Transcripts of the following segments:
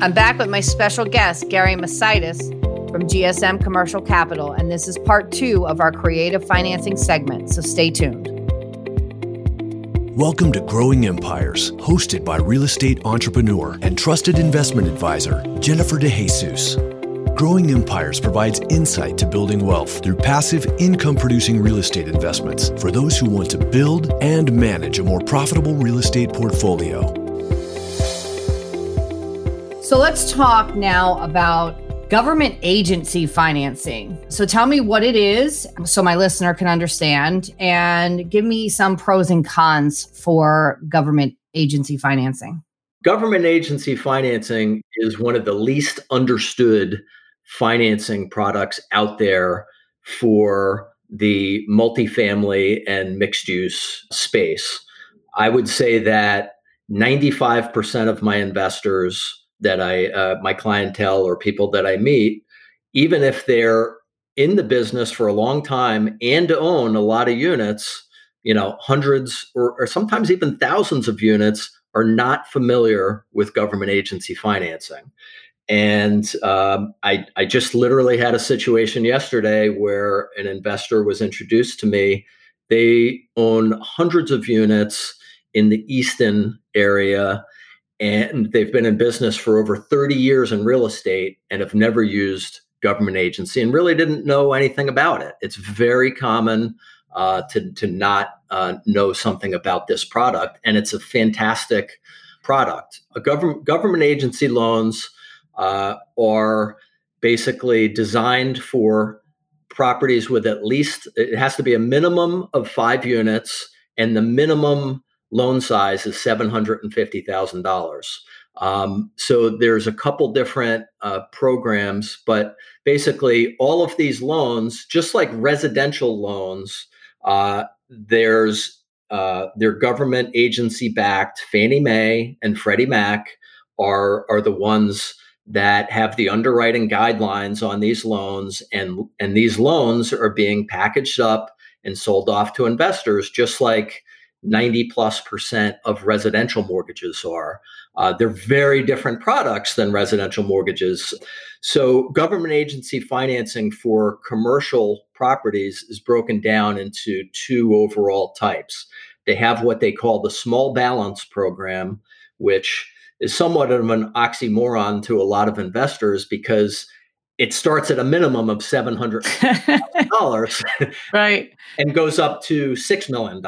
I'm back with my special guest, Gary Masaitis from GSM Commercial Capital, and this is part two of our creative financing segment, so stay tuned. Welcome to Growing Empires, hosted by real estate entrepreneur and trusted investment advisor, Jennifer DeJesus. Growing Empires provides insight to building wealth through passive income-producing real estate investments for those who want to build and manage a more profitable real estate portfolio. So let's talk now about government agency financing. So tell me what it is so my listener can understand, and give me some pros and cons for government agency financing. Government agency financing is one of the least understood financing products out there for the multifamily and mixed-use space. I would say that 95% of my investors that my clientele or people that I meet, even if they're in the business for a long time and own a lot of units, hundreds or sometimes even thousands of units, are not familiar with government agency financing. And I just literally had a situation yesterday where an investor was introduced to me. They own hundreds of units in the Easton area, and they've been in business for over 30 years in real estate and have never used government agency and really didn't know anything about it. It's very common to not know something about this product, and it's a fantastic product. Government agency loans are basically designed for properties with at least, it has to be a minimum of 5 units, and the minimum loan size is $750,000. So there's a couple different programs, but basically all of these loans, just like residential loans, they're government agency backed. Fannie Mae and Freddie Mac are the ones that have the underwriting guidelines on these loans, and these loans are being packaged up and sold off to investors, just like 90%+ of residential mortgages are. They're very different products than residential mortgages. So government agency financing for commercial properties is broken down into 2 overall types. They have what they call the small balance program, which is somewhat of an oxymoron to a lot of investors because it starts at a minimum of $700,000 right, and goes up to $6 million.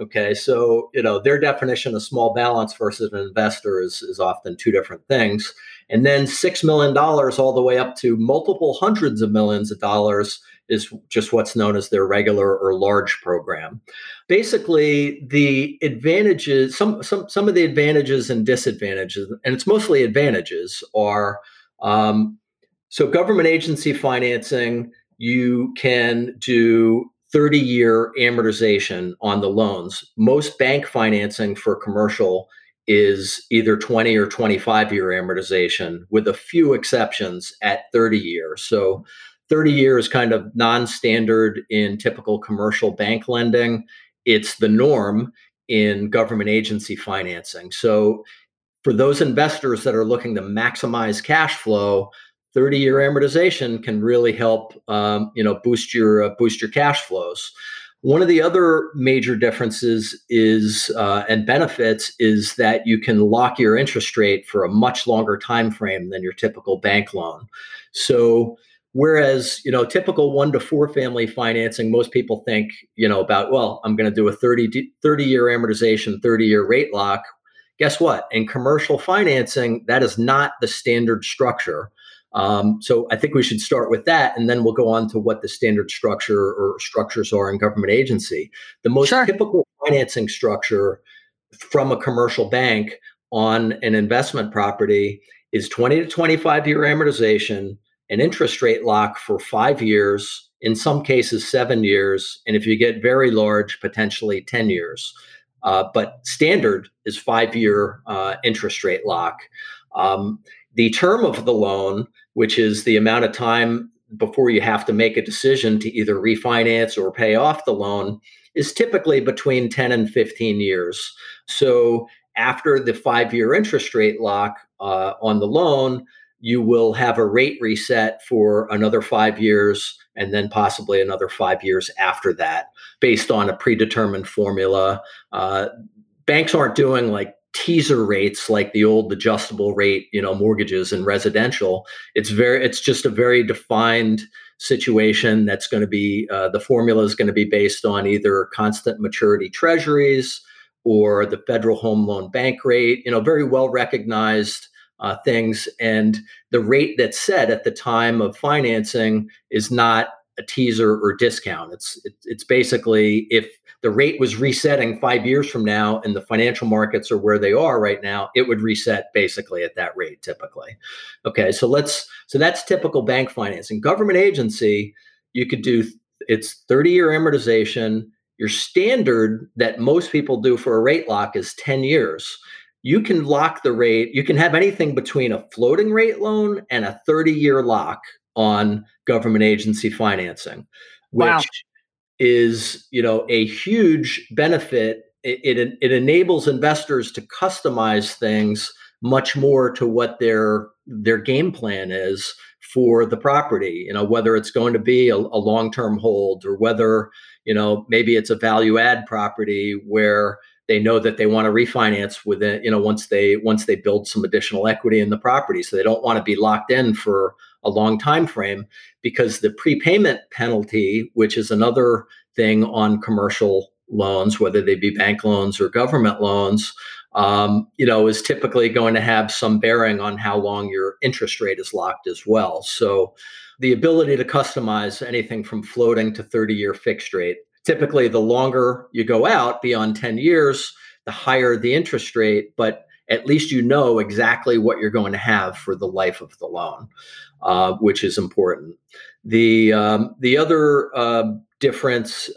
Okay, so their definition of small balance versus an investor is often 2 different things. And then $6 million all the way up to multiple hundreds of millions of dollars is just what's known as their regular or large program. Basically, the advantages, some of the advantages and disadvantages, and it's mostly advantages, are so government agency financing, you can do 30-year amortization on the loans. Most bank financing for commercial is either 20 or 25-year amortization, with a few exceptions at 30 years. So 30 years is kind of non-standard in typical commercial bank lending. It's the norm in government agency financing. So for those investors that are looking to maximize cash flow, 30-year amortization can really help, boost your cash flows. One of the other major differences is and benefits is that you can lock your interest rate for a much longer time frame than your typical bank loan. So whereas typical 1 to 4 family financing, most people think about, well, I'm going to do a 30-year amortization, 30-year rate lock. Guess what? In commercial financing, that is not the standard structure. So I think we should start with that, and then we'll go on to what the standard structure or structures are in government agency. The most typical financing structure from a commercial bank on an investment property is 20 to 25-year amortization, an interest rate lock for 5 years, in some cases 7 years, and if you get very large, potentially 10 years. But standard is 5-year interest rate lock. The term of the loan, which is the amount of time before you have to make a decision to either refinance or pay off the loan, is typically between 10 and 15 years. So after the 5-year interest rate lock on the loan, you will have a rate reset for another 5 years and then possibly another 5 years after that based on a predetermined formula. Banks aren't doing like teaser rates like the old adjustable rate, mortgages and residential. It's just a very defined situation that's going to be, the formula is going to be based on either constant maturity treasuries or the Federal Home Loan Bank rate, very well recognized things. And the rate that's set at the time of financing is not a teaser or discount. It's basically if the rate was resetting 5 years from now and the financial markets are where they are right now, it would reset basically at that rate typically. Okay. So that's typical bank financing. Government agency, you could do, it's 30-year amortization. Your standard that most people do for a rate lock is 10 years. You can lock the rate. You can have anything between a floating rate loan and a 30-year lock on government agency financing, which is, a huge benefit. It enables investors to customize things much more to what their game plan is for the property, whether it's going to be a long-term hold or whether, maybe it's a value add property where they know that they want to refinance within, once they build some additional equity in the property. So they don't want to be locked in for a long time frame, because the prepayment penalty, which is another thing on commercial loans, whether they be bank loans or government loans, is typically going to have some bearing on how long your interest rate is locked as well. So the ability to customize anything from floating to 30-year fixed rate. Typically, the longer you go out beyond 10 years, the higher the interest rate, but at least you know exactly what you're going to have for the life of the loan, which is important. The other difference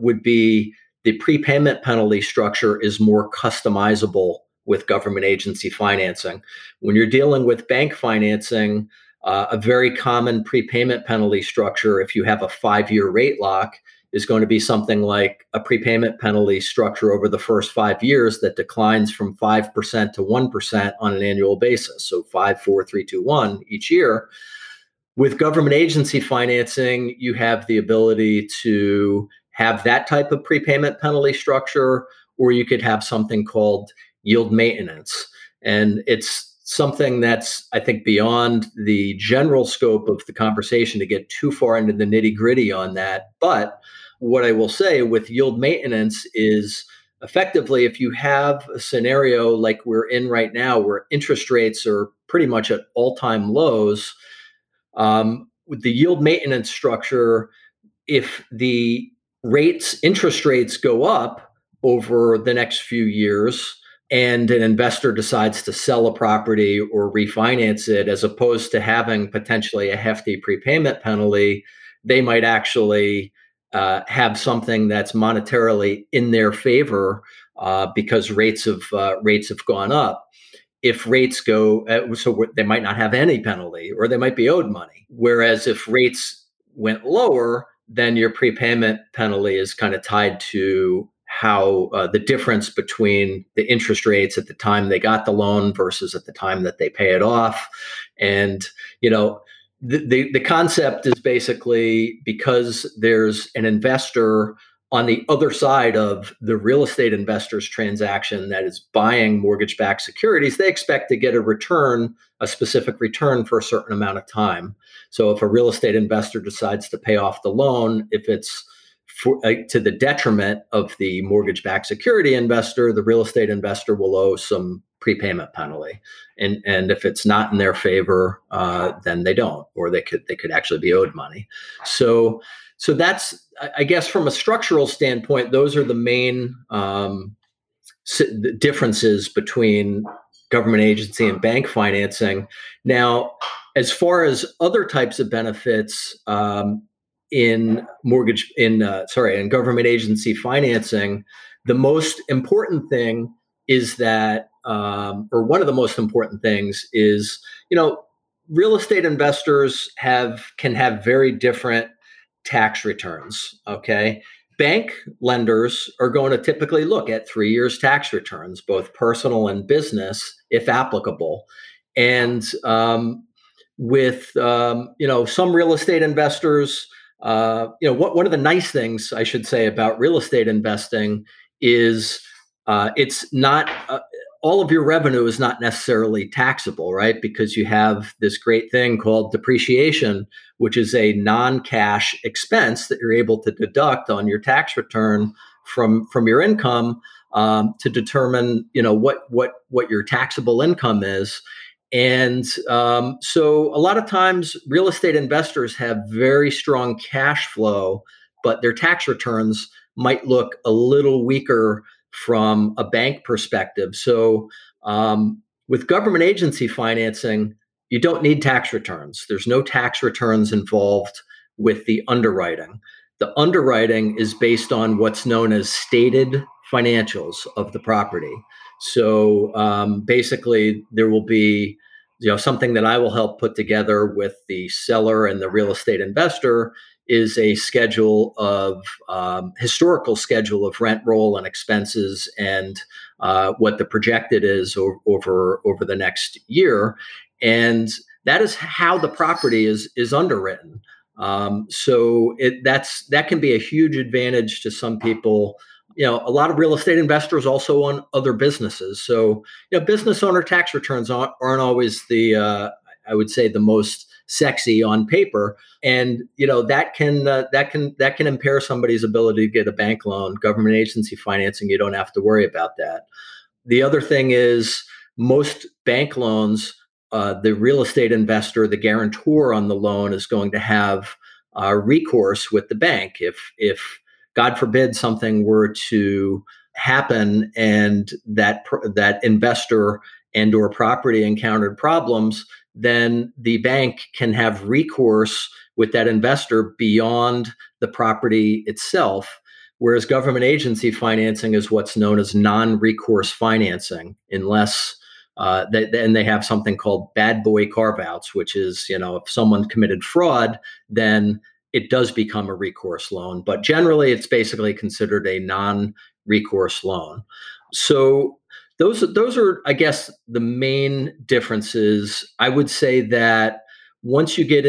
would be the prepayment penalty structure is more customizable with government agency financing. When you're dealing with bank financing, a very common prepayment penalty structure, if you have a 5-year rate lock, is going to be something like a prepayment penalty structure over the first 5 years that declines from 5% to 1% on an annual basis. So 5, 4, 3, 2, 1 each year. With government agency financing, you have the ability to have that type of prepayment penalty structure, or you could have something called yield maintenance. And it's something that's, I think, beyond the general scope of the conversation to get too far into the nitty-gritty on that. But what I will say with yield maintenance is effectively, if you have a scenario like we're in right now where interest rates are pretty much at all-time lows, with the yield maintenance structure, if the interest rates go up over the next few years, and an investor decides to sell a property or refinance it, as opposed to having potentially a hefty prepayment penalty, they might actually have something that's monetarily in their favor because rates have gone up. If rates go, so they might not have any penalty, or they might be owed money. Whereas if rates went lower, then your prepayment penalty is kind of tied to how the difference between the interest rates at the time they got the loan versus at the time that they pay it off. And, the concept is basically because there's an investor on the other side of the real estate investor's transaction that is buying mortgage-backed securities, they expect to get a specific return for a certain amount of time. So if a real estate investor decides to pay off the loan, if it's to the detriment of the mortgage-backed security investor, the real estate investor will owe some prepayment penalty, and if it's not in their favor, then they don't, or they could actually be owed money. So that's, I guess, from a structural standpoint, those are the main differences between government agency and bank financing. Now, as far as other types of benefits, in government agency financing, the most important thing is that, or one of the most important things is, real estate investors can have very different tax returns. Okay. Bank lenders are going to typically look at 3 years tax returns, both personal and business, if applicable. And with some real estate investors, one of the nice things I should say about real estate investing is it's not all of your revenue is not necessarily taxable, right? Because you have this great thing called depreciation, which is a non-cash expense that you're able to deduct on your tax return from your income to determine, what your taxable income is. And so a lot of times real estate investors have very strong cash flow, but their tax returns might look a little weaker from a bank perspective. So with government agency financing, you don't need tax returns. There's no tax returns involved with the underwriting. The underwriting is based on what's known as stated financials of the property. So basically, there will be something that I will help put together with the seller and the real estate investor is a schedule of historical schedule of rent roll and expenses and what the projected is over the next year. And that is how the property is underwritten. So that can be a huge advantage to some people. A lot of real estate investors also own other businesses. So, business owner tax returns aren't always the most sexy on paper. And, that can impair somebody's ability to get a bank loan. Government agency financing, you don't have to worry about that. The other thing is most bank loans, the real estate investor, the guarantor on the loan is going to have recourse with the bank. If God forbid something were to happen and that investor and or property encountered problems, then the bank can have recourse with that investor beyond the property itself, whereas government agency financing is what's known as non-recourse financing, unless they have something called bad boy carve-outs, which is, if someone committed fraud, then it does become a recourse loan, but generally it's basically considered a non-recourse loan. So those are, I guess, the main differences. I would say that once you get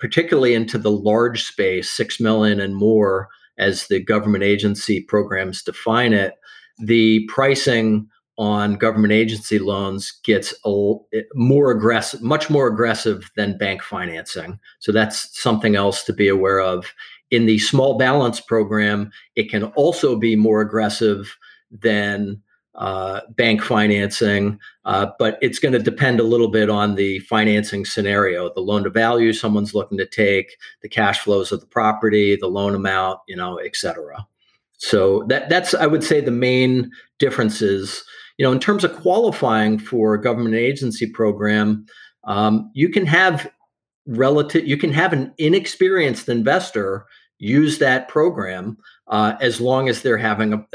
particularly into the large space, 6 million and more, as the government agency programs define it, the pricing on government agency loans gets much more aggressive than bank financing. So that's something else to be aware of. In the small balance program, it can also be more aggressive than bank financing, but it's going to depend a little bit on the financing scenario, the loan to value someone's looking to take, the cash flows of the property, the loan amount, et cetera. So that's, I would say, the main differences. In terms of qualifying for a government agency program, you can have an inexperienced investor use that program as long as they have an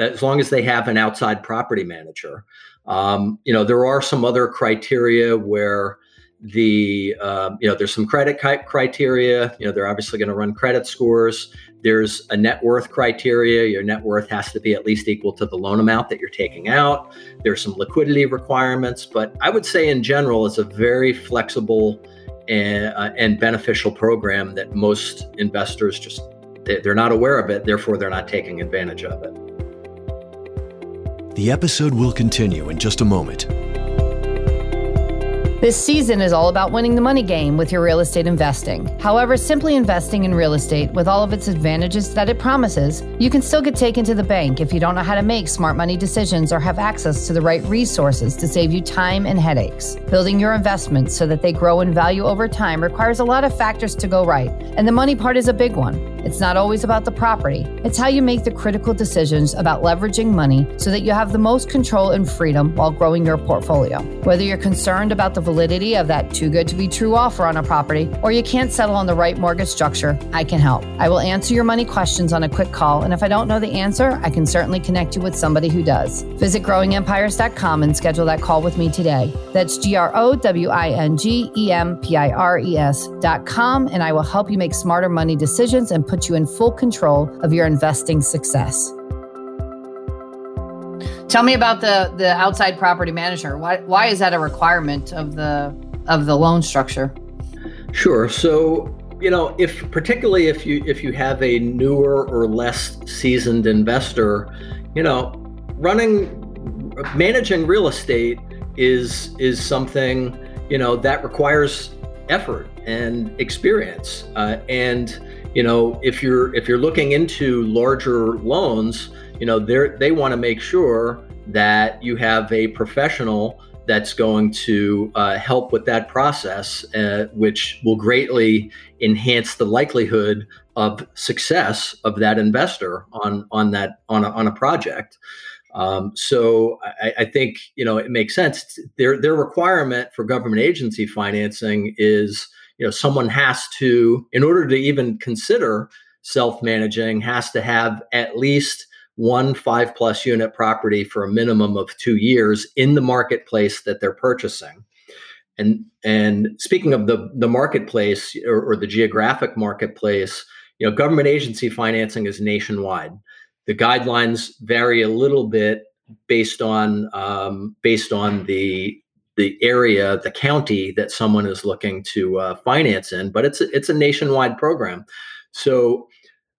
outside property manager. There are some other criteria where there's some credit criteria. They're obviously going to run credit scores. There's a net worth criteria. Your net worth has to be at least equal to the loan amount that you're taking out. There's some liquidity requirements, but I would say in general, it's a very flexible and beneficial program that most investors just, they're not aware of it. Therefore, they're not taking advantage of it. The episode will continue in just a moment. This season is all about winning the money game with your real estate investing. However, simply investing in real estate, with all of its advantages that it promises, you can still get taken to the bank if you don't know how to make smart money decisions or have access to the right resources to save you time and headaches. Building your investments so that they grow in value over time requires a lot of factors to go right, and the money part is a big one. It's not always about the property. It's how you make the critical decisions about leveraging money so that you have the most control and freedom while growing your portfolio. Whether you're concerned about the validity of that too good to be true offer on a property, or you can't settle on the right mortgage structure, I can help. I will answer your money questions on a quick call, and if I don't know the answer, I can certainly connect you with somebody who does. Visit growingempires.com and schedule that call with me today. That's growingempires.com, and I will help you make smarter money decisions and put you in full control of your investing success. Tell me about the outside property manager. Why is that a requirement of the loan structure? Sure. So, if particularly if you have a newer or less seasoned investor, managing real estate is something, that requires effort and experience. If you're looking into larger loans, they want to make sure that you have a professional that's going to help with that process, which will greatly enhance the likelihood of success of that investor on a project. So I think it makes sense. Their requirement for government agency financing is someone has to, in order to even consider self-managing, has to have at least 1 5 plus unit property for a minimum of 2 years in the marketplace that they're purchasing. And speaking of the marketplace or the geographic marketplace, government agency financing is nationwide. The guidelines vary a little bit based on the area, the county that someone is looking to finance in, but it's a nationwide program. So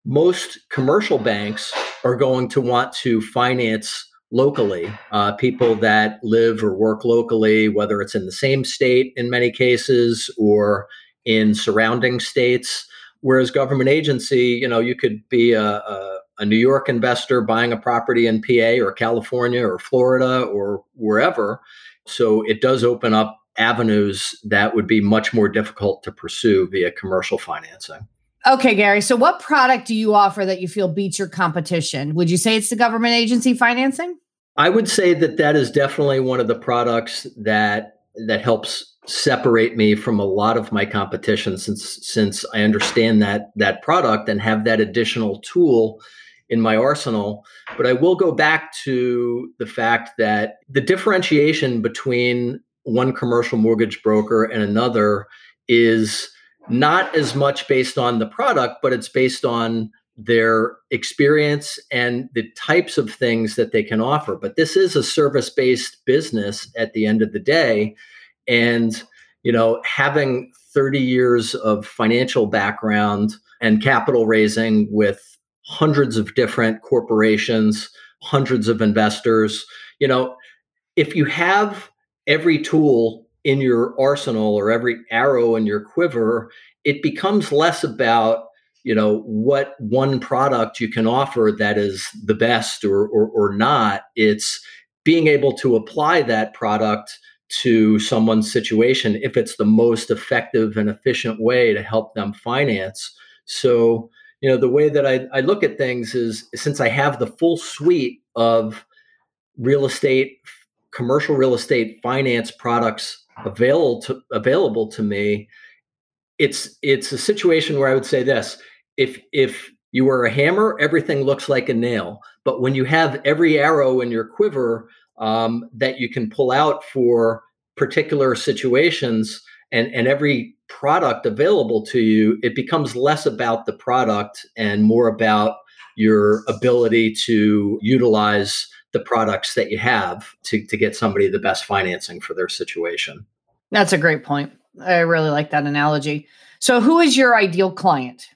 most commercial banks are going to want to finance locally, people that live or work locally, whether it's in the same state in many cases or in surrounding states. Whereas government agency, you could be a New York investor buying a property in PA or California or Florida or wherever. So it does open up avenues that would be much more difficult to pursue via commercial financing. Okay, Gary. So what product do you offer that you feel beats your competition? Would you say it's the government agency financing? I would say that is definitely one of the products that helps separate me from a lot of my competition, since I understand that product and have that additional tool in my arsenal. But I will go back to the fact that the differentiation between one commercial mortgage broker and another is not as much based on the product, but it's based on their experience and the types of things that they can offer. But this is a service-based business at the end of the day. And, having 30 years of financial background and capital raising with hundreds of different corporations, hundreds of investors, if you have every tool in your arsenal or every arrow in your quiver, it becomes less about, what one product you can offer that is the best or not. It's being able to apply that product to someone's situation if it's the most effective and efficient way to help them finance. So, the way that I look at things is, since I have the full suite of commercial real estate finance products available to me, it's a situation where I would say this: if you were a hammer, everything looks like a nail. But when you have every arrow in your quiver that you can pull out for particular situations and every product available to you, it becomes less about the product and more about your ability to utilize the products that you have to get somebody the best financing for their situation. That's a great point. I really like that analogy. So who is your ideal client?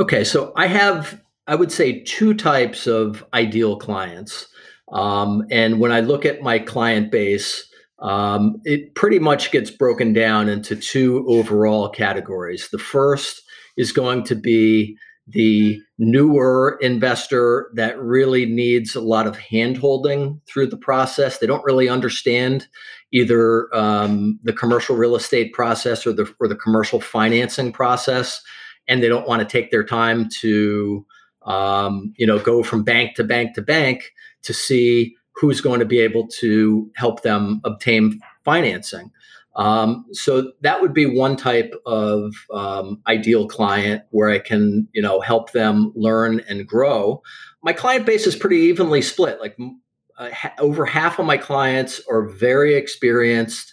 Okay. So I have, I would say, two types of ideal clients. And when I look at my client base, it pretty much gets broken down into two overall categories. The first is going to be the newer investor that really needs a lot of handholding through the process. They don't really understand either the commercial real estate process or the commercial financing process, and they don't want to take their time to go from bank to bank to bank to see who's going to be able to help them obtain financing. So that would be one type of ideal client where I can, help them learn and grow. My client base is pretty evenly split. Like over half of my clients are very experienced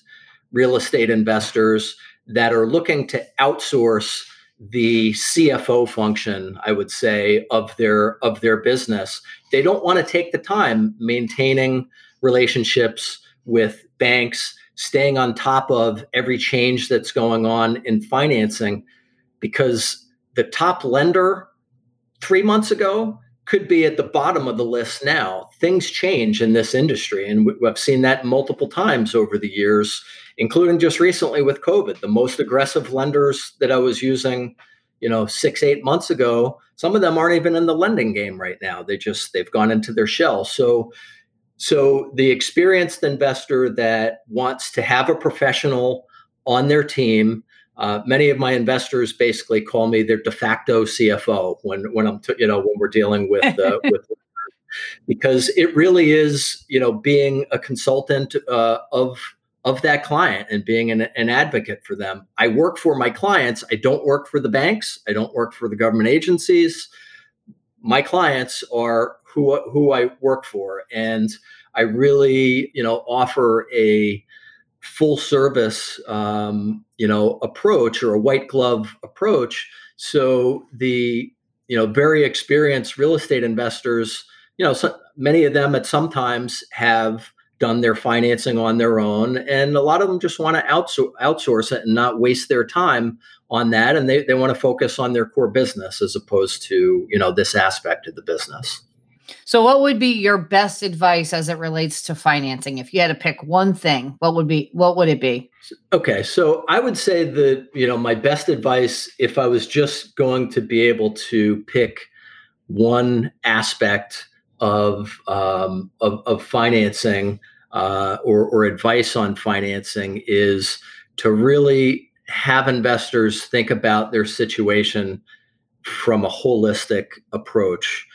real estate investors that are looking to outsource the CFO function, I would say, of their business. They don't want to take the time maintaining relationships with banks, staying on top of every change that's going on in financing, because the top lender 3 months ago could be at the bottom of the list now. Things change in this industry, and we've seen that multiple times over the years, including just recently with COVID. The most aggressive lenders that I was using, 6-8 months ago, some of them aren't even in the lending game right now. They've gone into their shell. So the experienced investor that wants to have a professional on their team. Many of my investors basically call me their de facto CFO when we're dealing with because it really is being a consultant of that client and being an advocate for them. I work for my clients. I don't work for the banks. I don't work for the government agencies. My clients are who I work for, and I really offer a full service, approach, or a white glove approach. So the, very experienced real estate investors, so many of them at some times have done their financing on their own. And a lot of them just want to outsource it and not waste their time on that. And they want to focus on their core business as opposed to, this aspect of the business. So what would be your best advice as it relates to financing? If you had to pick one thing, what would it be? Okay. So I would say that, my best advice, if I was just going to be able to pick one aspect of financing, or advice on financing, is to really have investors think about their situation from a holistic approach.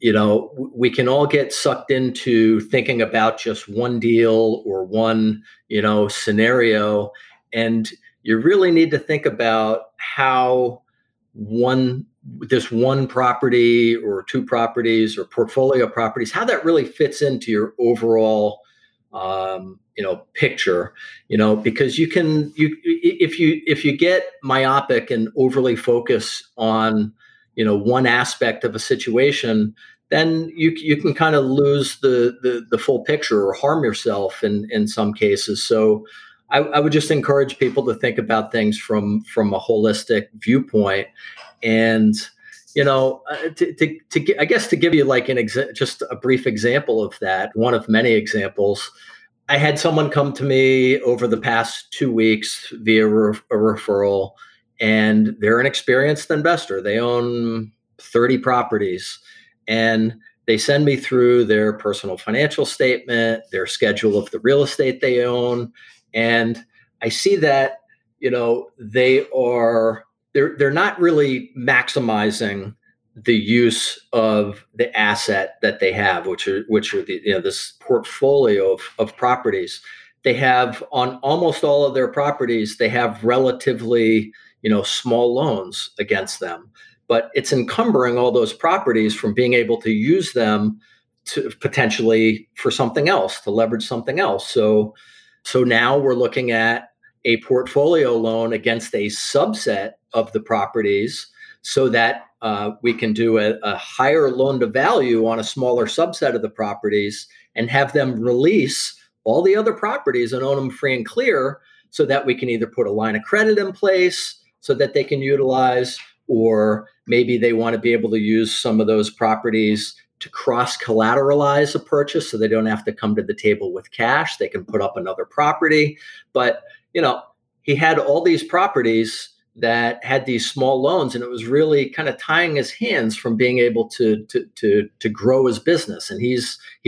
We can all get sucked into thinking about just one deal or one, scenario. And you really need to think about how this one property or two properties or portfolio properties, how that really fits into your overall, picture, because if you get myopic and overly focus on, one aspect of a situation, then you can kind of lose the full picture or harm yourself in some cases. So I would just encourage people to think about things from a holistic viewpoint, and to give you like just a brief example of that, one of many examples. I had someone come to me over the past 2 weeks via a referral. And they're an experienced investor. They own 30 properties, and they send me through their personal financial statement, their schedule of the real estate they own. And I see that, they're not really maximizing the use of the asset that they have, which are the, this portfolio of properties. They have on almost all of their properties, they have relatively, small loans against them, but it's encumbering all those properties from being able to use them to potentially for something else, to leverage something else. So now we're looking at a portfolio loan against a subset of the properties so that we can do a higher loan to value on a smaller subset of the properties and have them release all the other properties and own them free and clear so that we can either put a line of credit in place so that they can utilize, or maybe they want to be able to use some of those properties to cross-collateralize a purchase so they don't have to come to the table with cash. They can put up another property. But, he had all these properties that had these small loans, and it was really kind of tying his hands from being able to grow his business. And he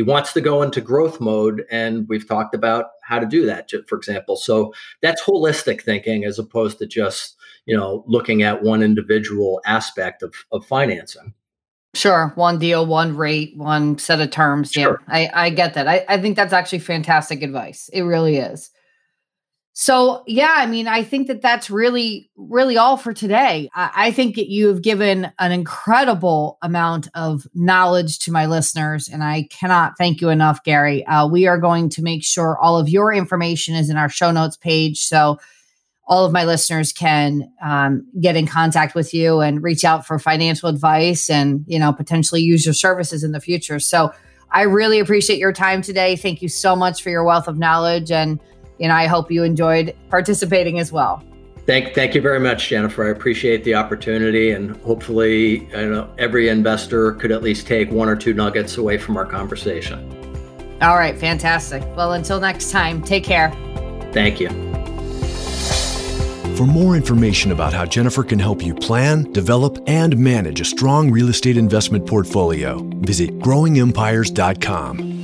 wants to go into growth mode, and we've talked about how to do that, for example. So that's holistic thinking as opposed to just, looking at one individual aspect of financing. Sure. One deal, one rate, one set of terms. Sure. Yeah, I get that. I think that's actually fantastic advice. It really is. So, I think that's really, really all for today. I think that you have given an incredible amount of knowledge to my listeners, and I cannot thank you enough, Gary. We are going to make sure all of your information is in our show notes page. So all of my listeners can get in contact with you and reach out for financial advice and, you know, potentially use your services in the future. So I really appreciate your time today. Thank you so much for your wealth of knowledge. And, you know, I hope you enjoyed participating as well. Thank you very much, Jennifer. I appreciate the opportunity, and hopefully, you know, every investor could at least take one or two nuggets away from our conversation. All right, fantastic. Well, until next time, take care. Thank you. For more information about how Jennifer can help you plan, develop, and manage a strong real estate investment portfolio, visit growingempires.com.